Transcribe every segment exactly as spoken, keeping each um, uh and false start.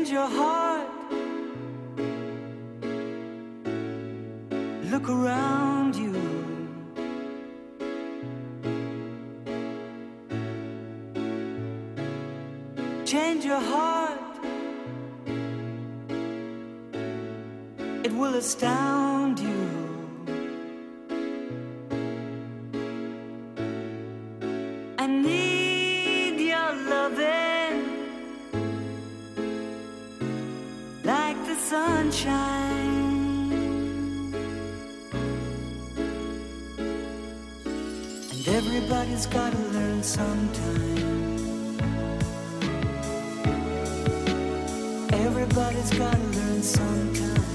and your heart. Look around you. Change your heart. It will astound you. I need your loving like the sunshine. Everybody's gotta learn sometime. Everybody's gotta learn sometime.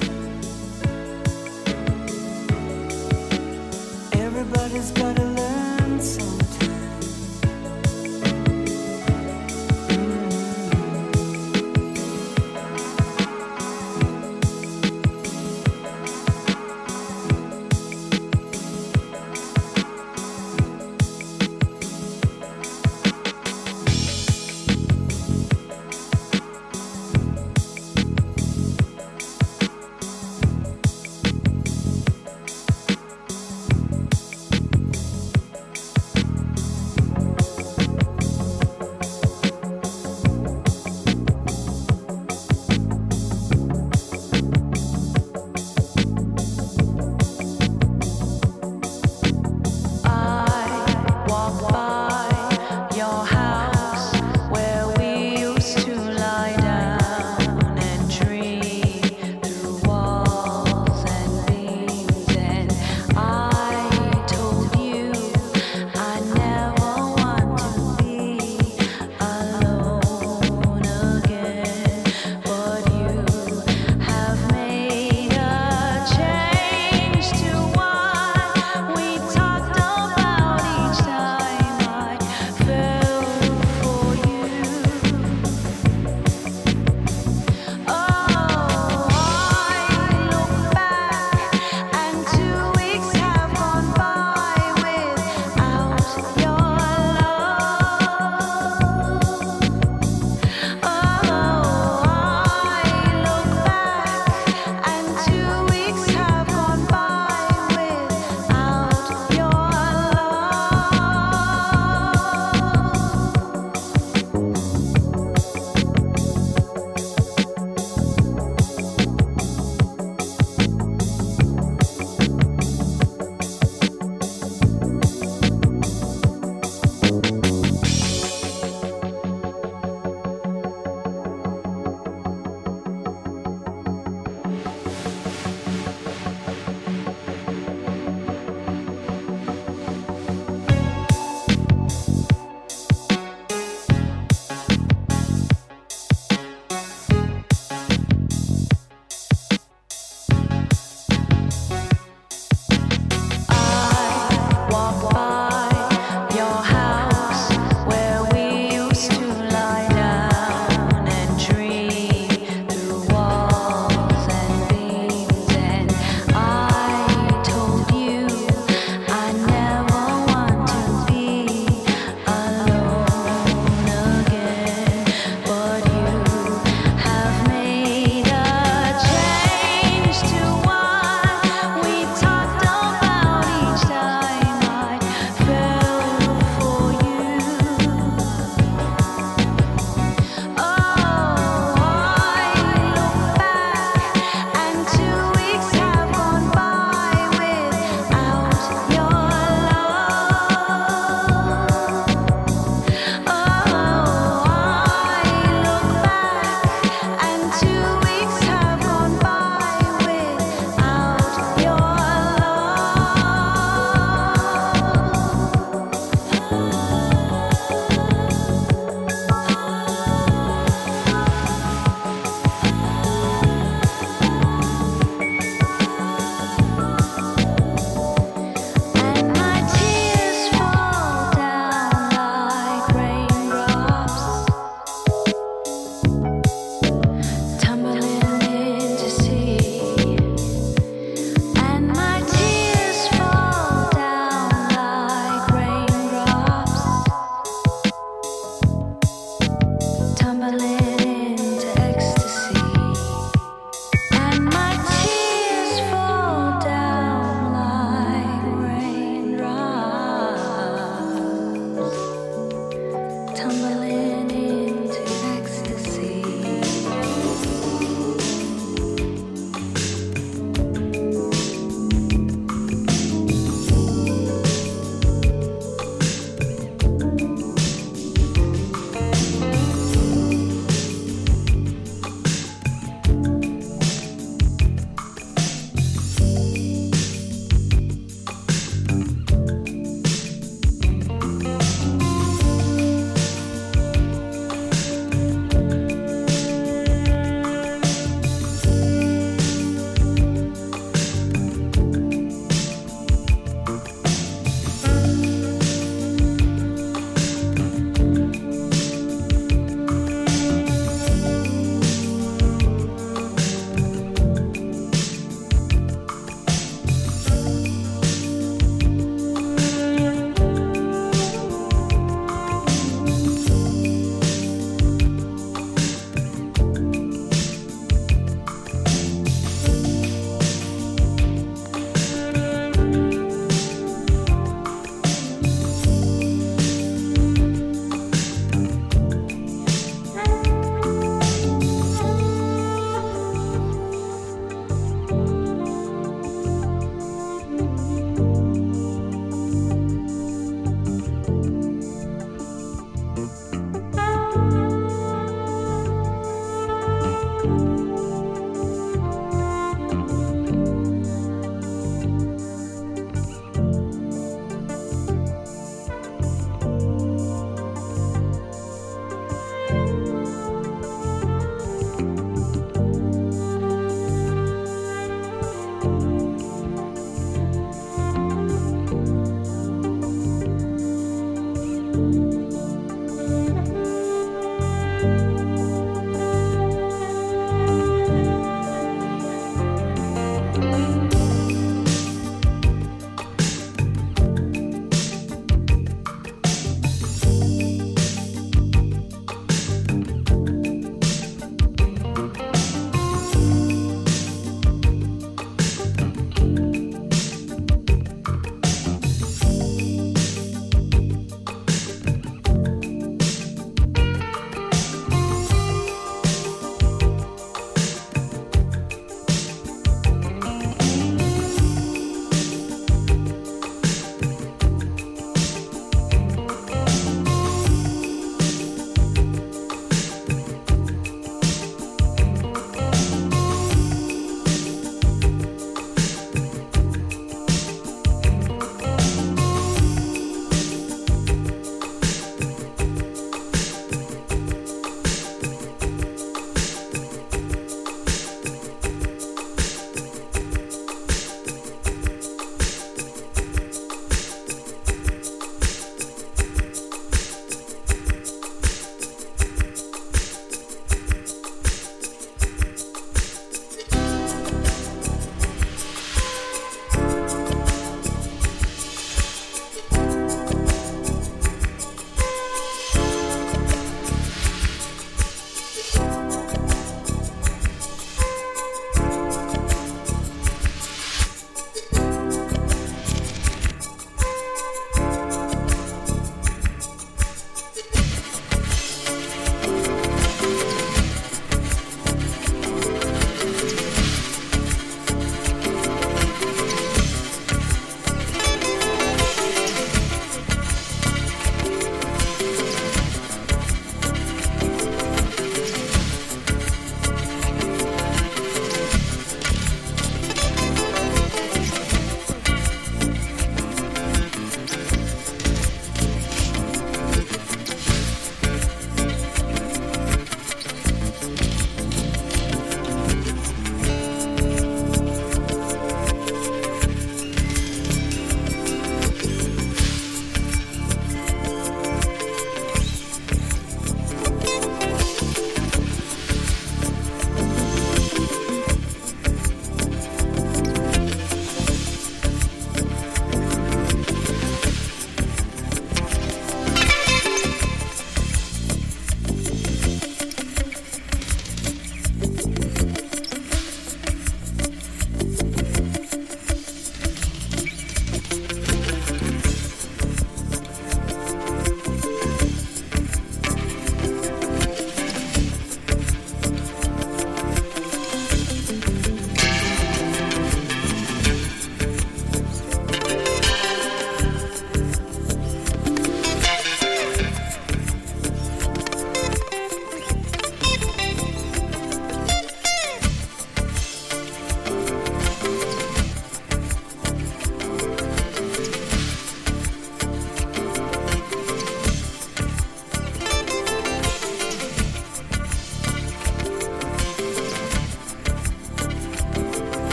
Everybody's gotta learn sometime.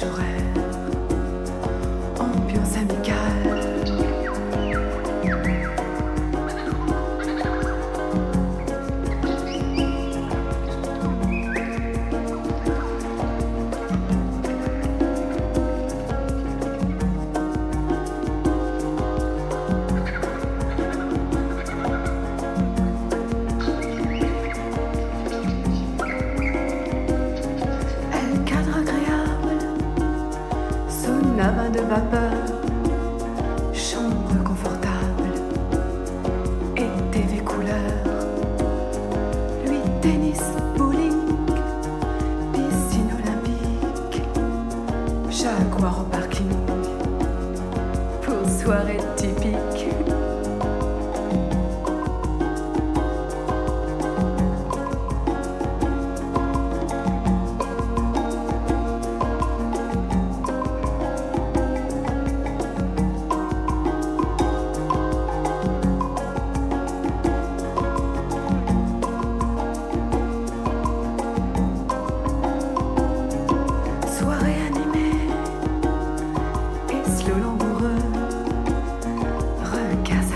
plage horaire, ambiance bain de vapeur, chambre confortable, et T V couleur, lui tennis, bowling, piscine olympique, jaguar au parking, pour soirée typique. Slow langoureux, recasse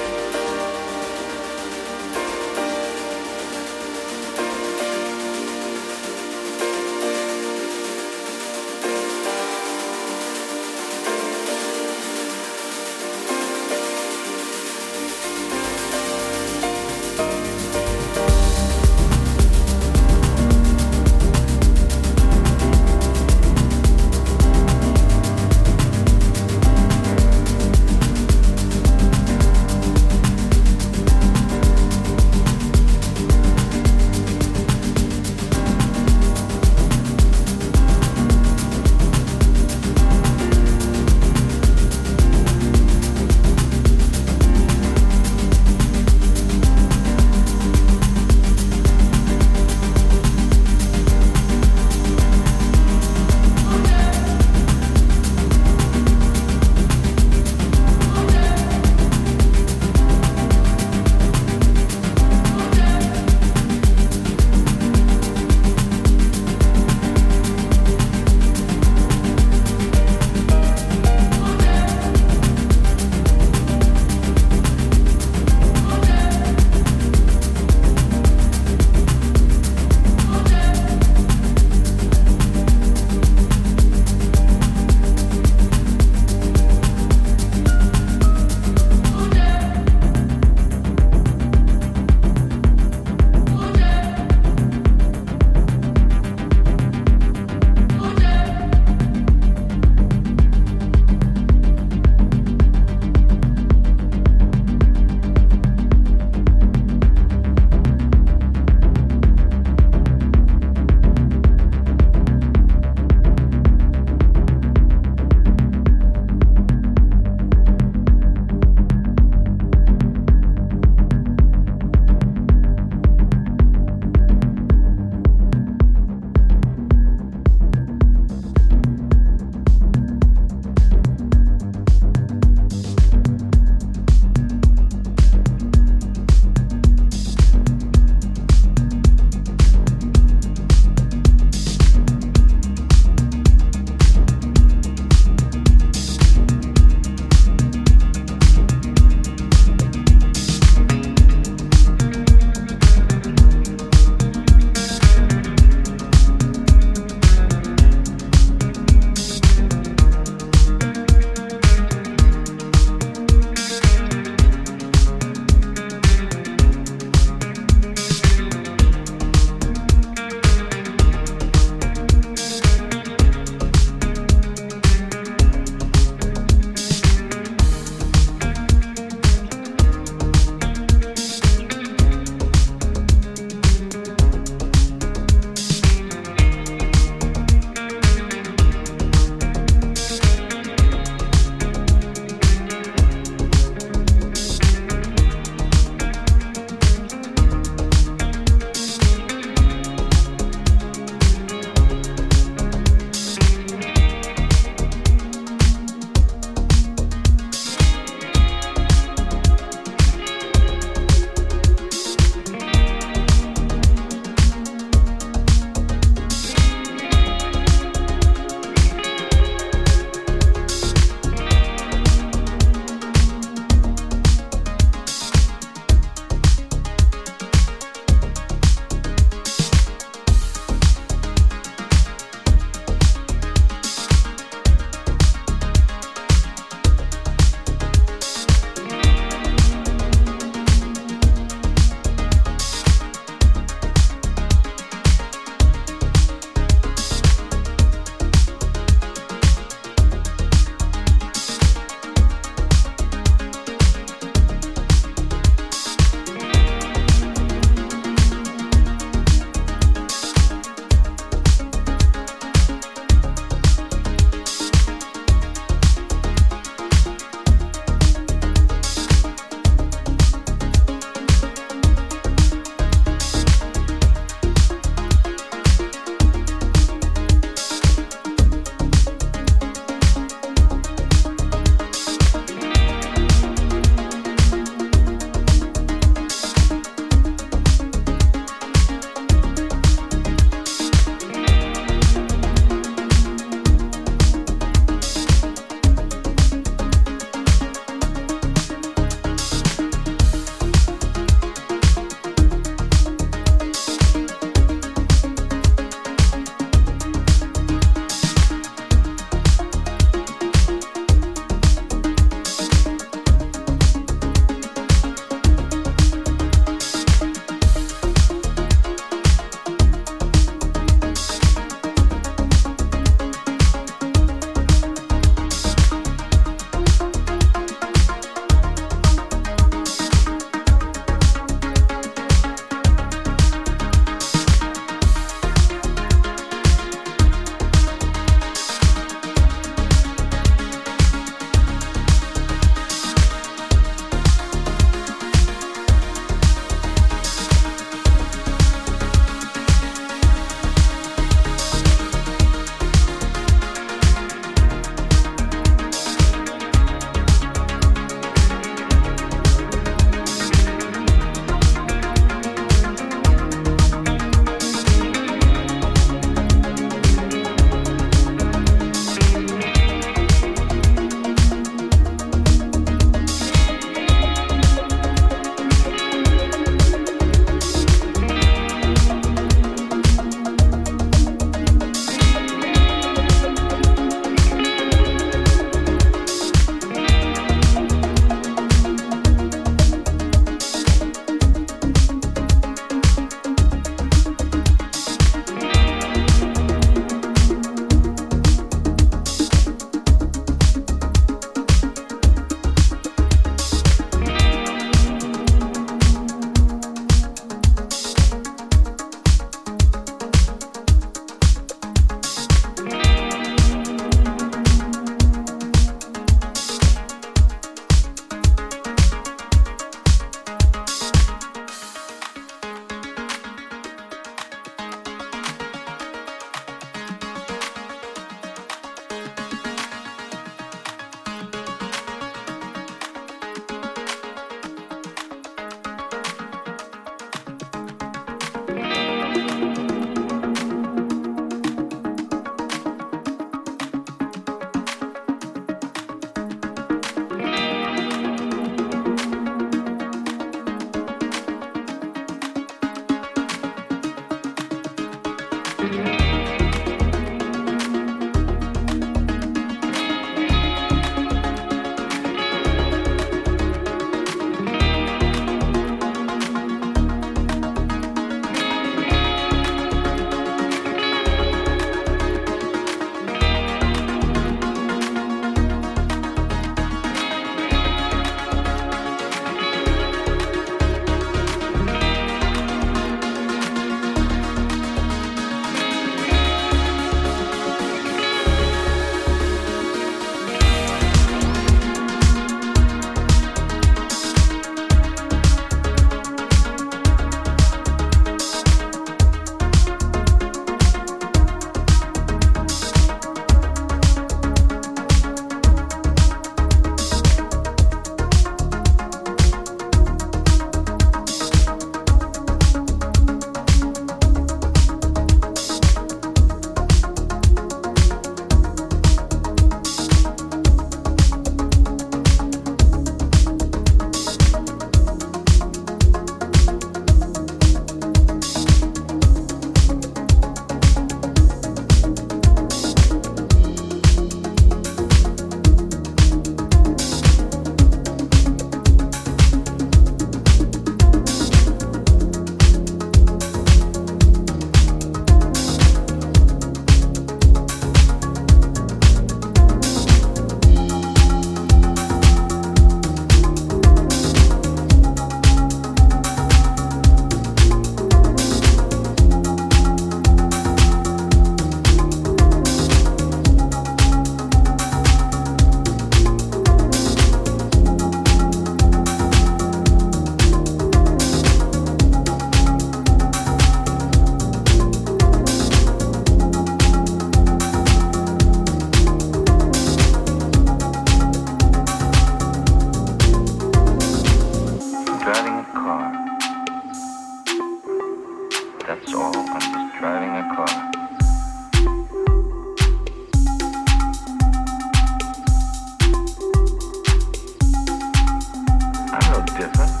different? Johnny Clark.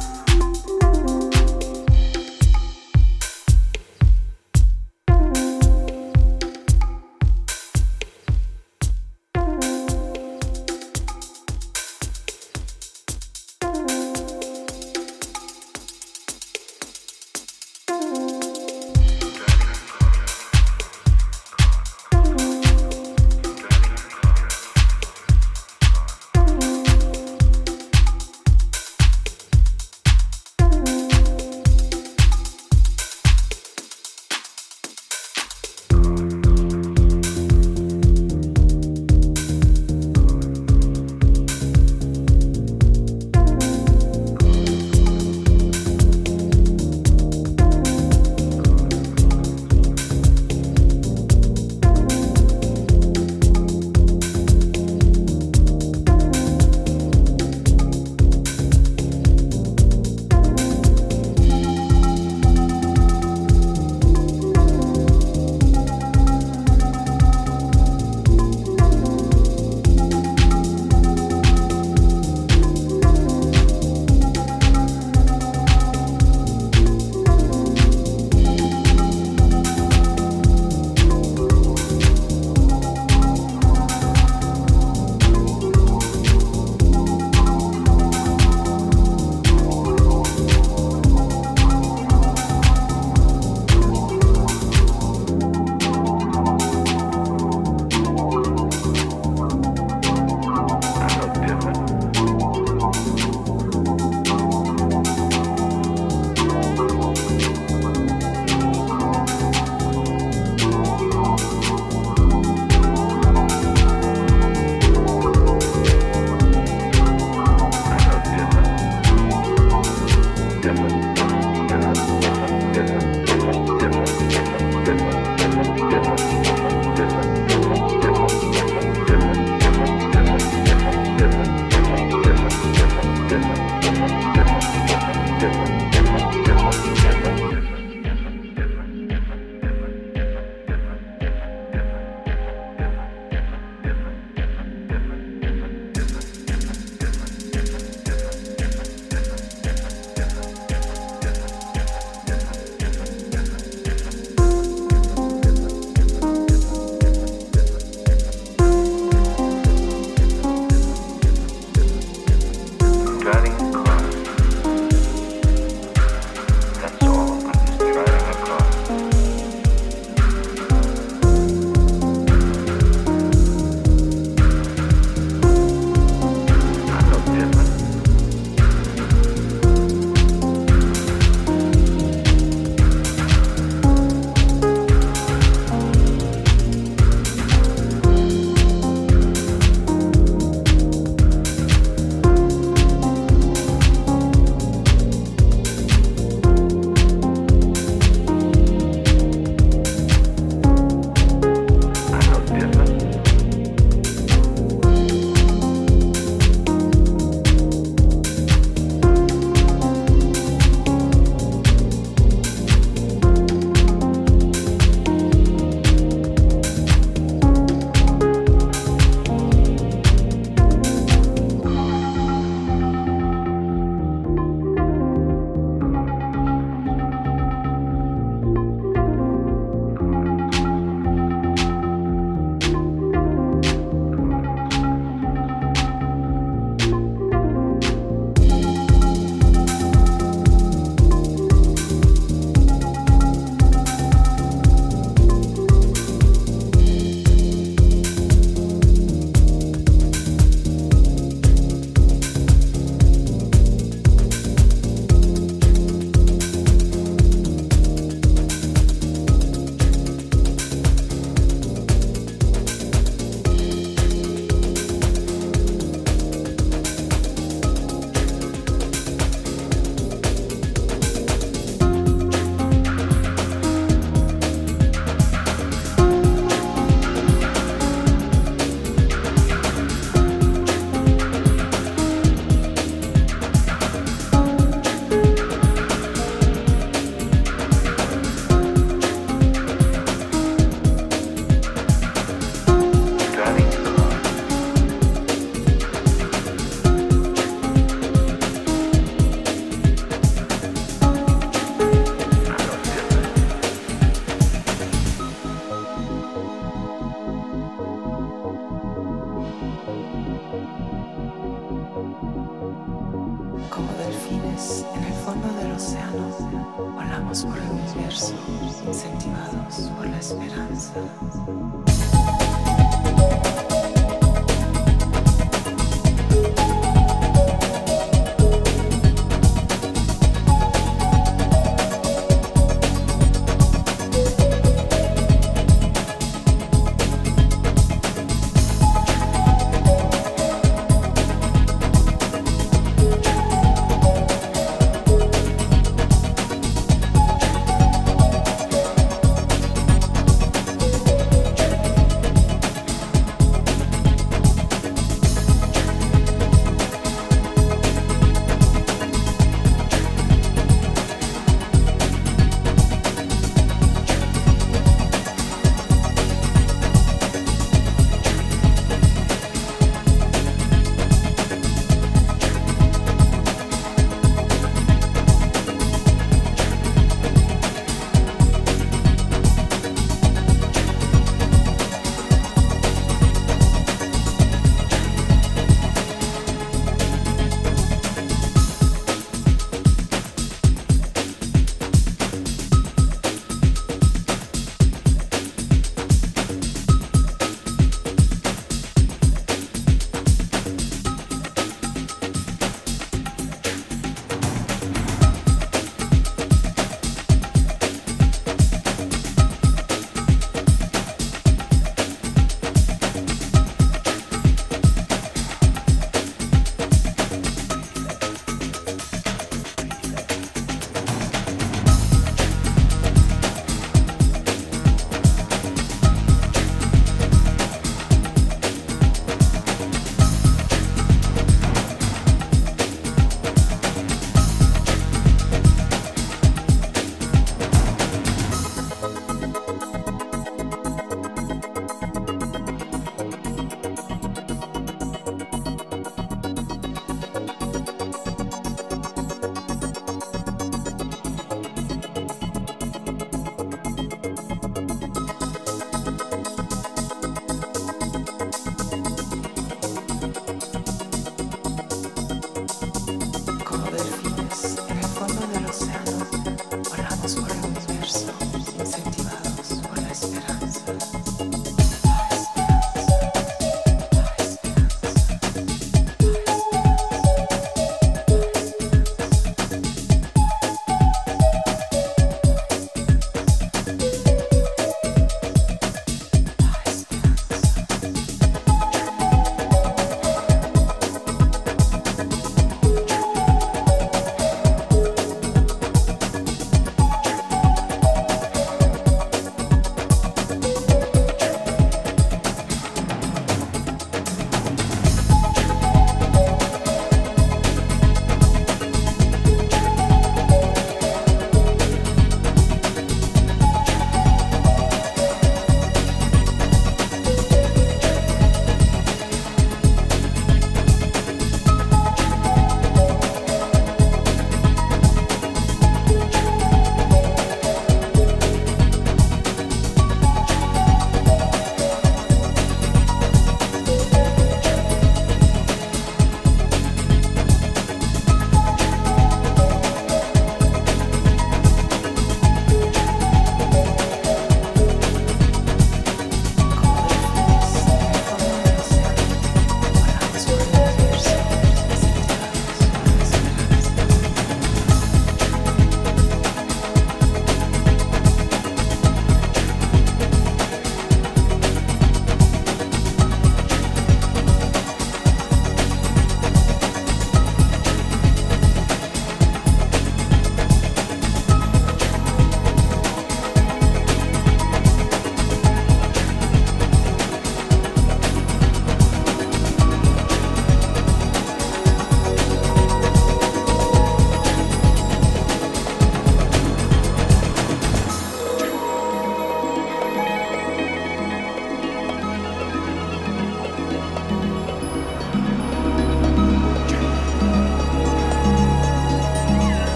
océano, volamos por el universo, incentivados por la esperanza.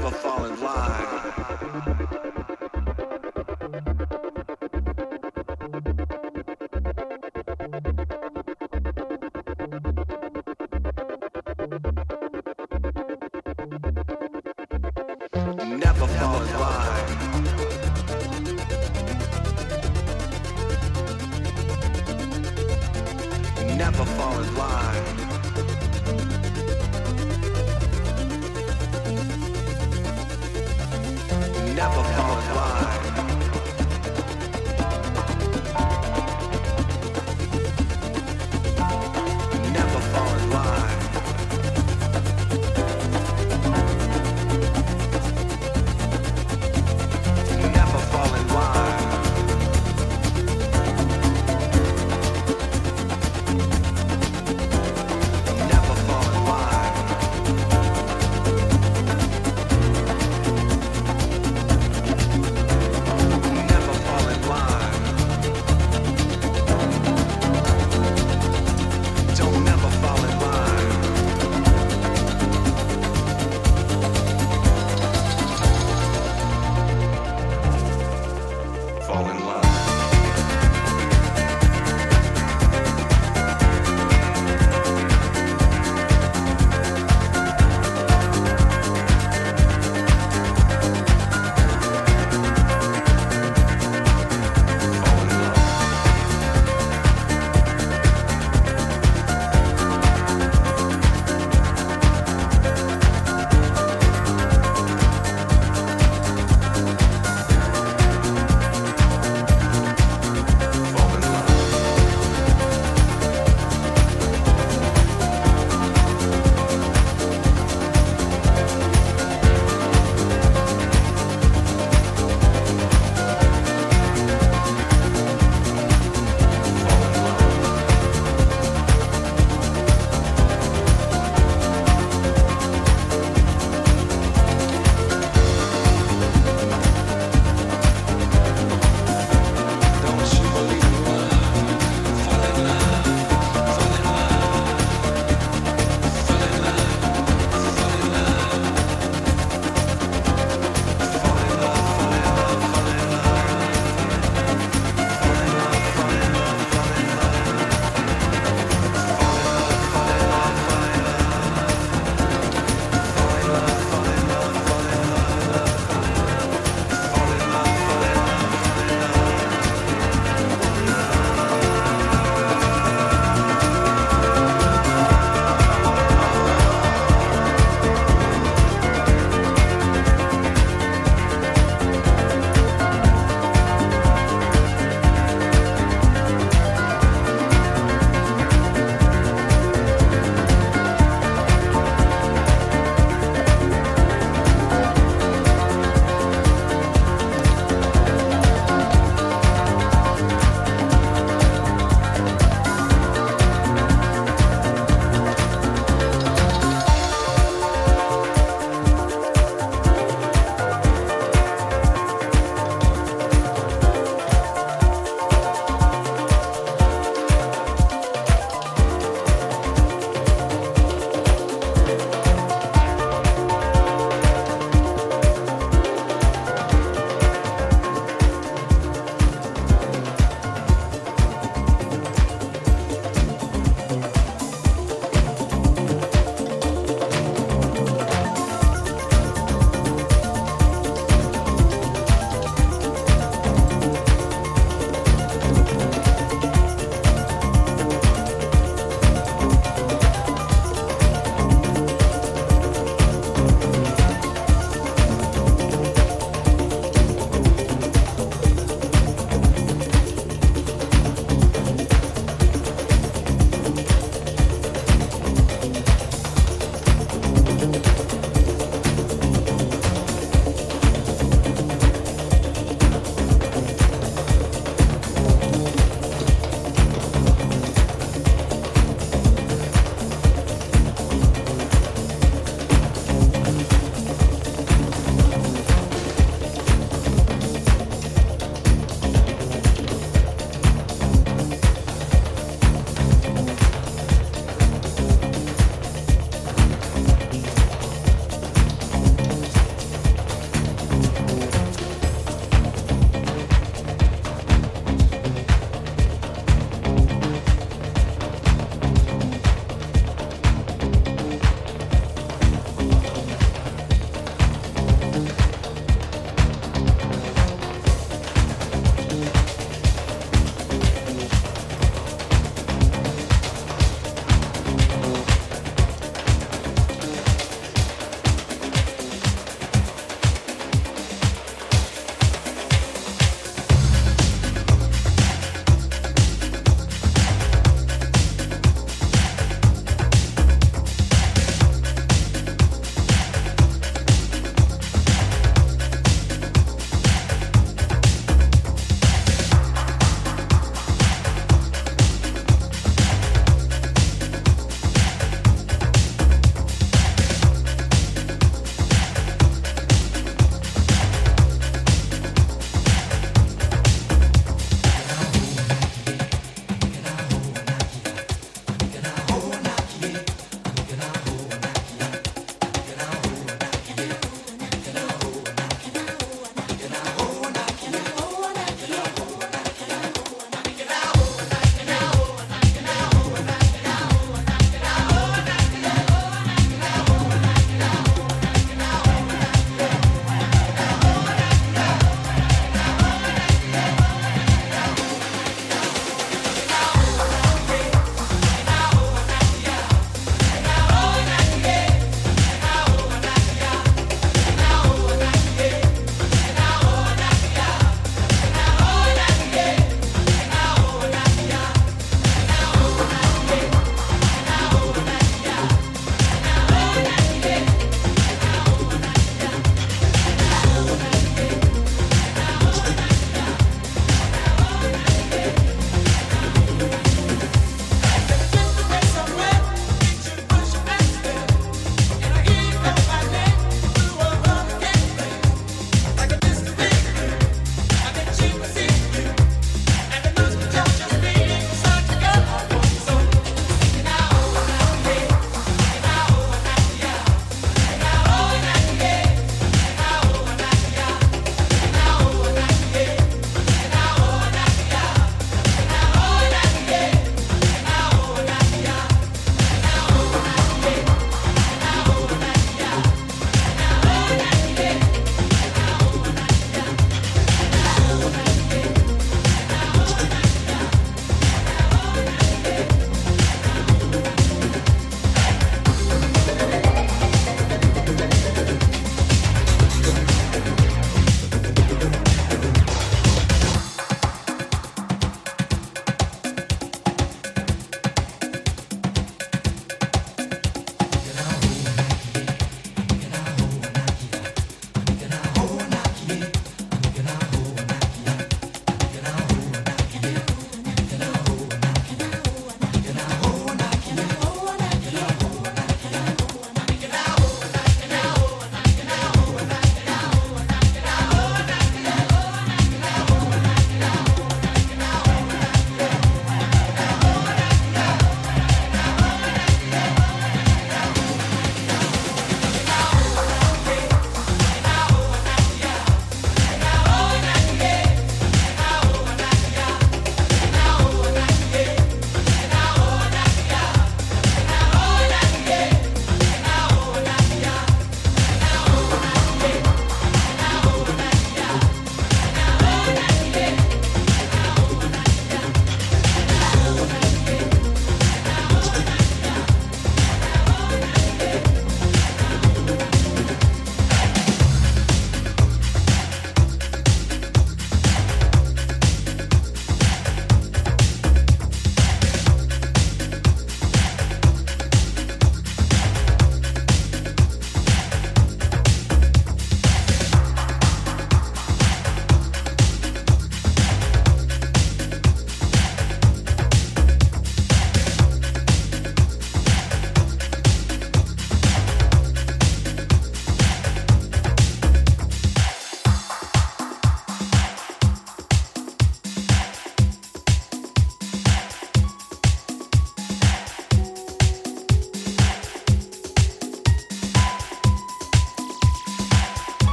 never fall in line.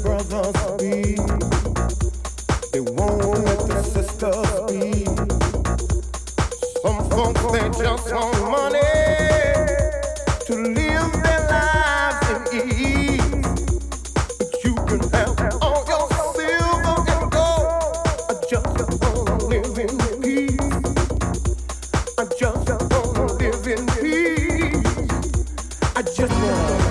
brothers be. They won't let their sisters be. Some folks, they just want money to live their lives in ease. But you can have all your silver and gold. I just wanna live in peace. I just wanna live in peace. I just wanna.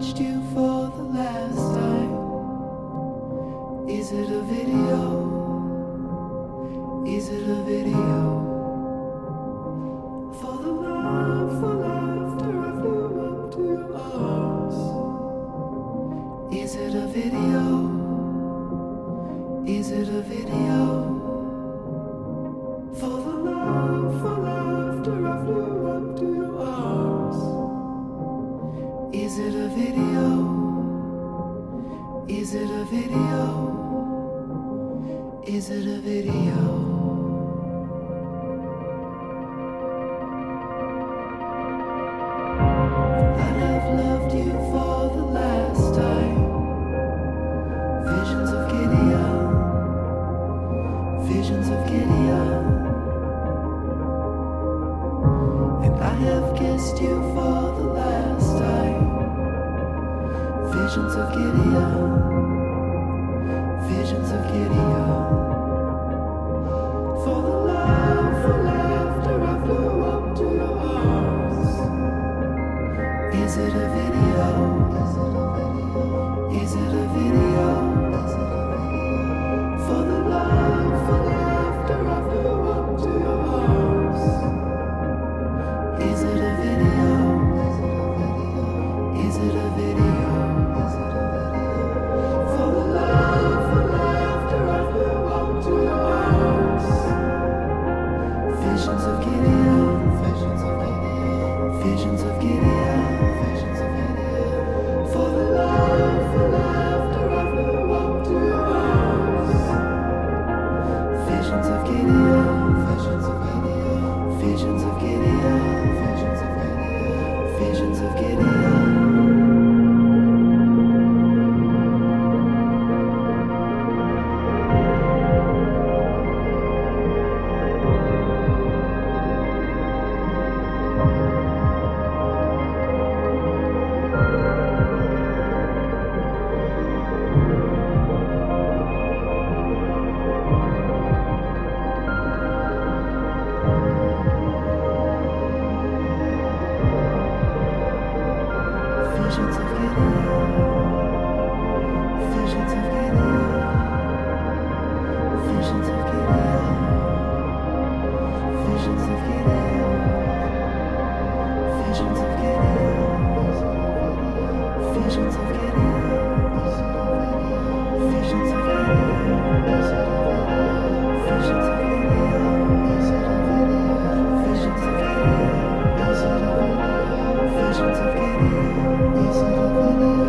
touched you for the last time? Is it a video? Is it a video? For the love, for laughter, I flew up to your arms. Is it a video? Is it a video? For the love, for laughter, I flew up to your arms. Is it a video? Is it a video? Is it a video? Is it a video? Is it a video?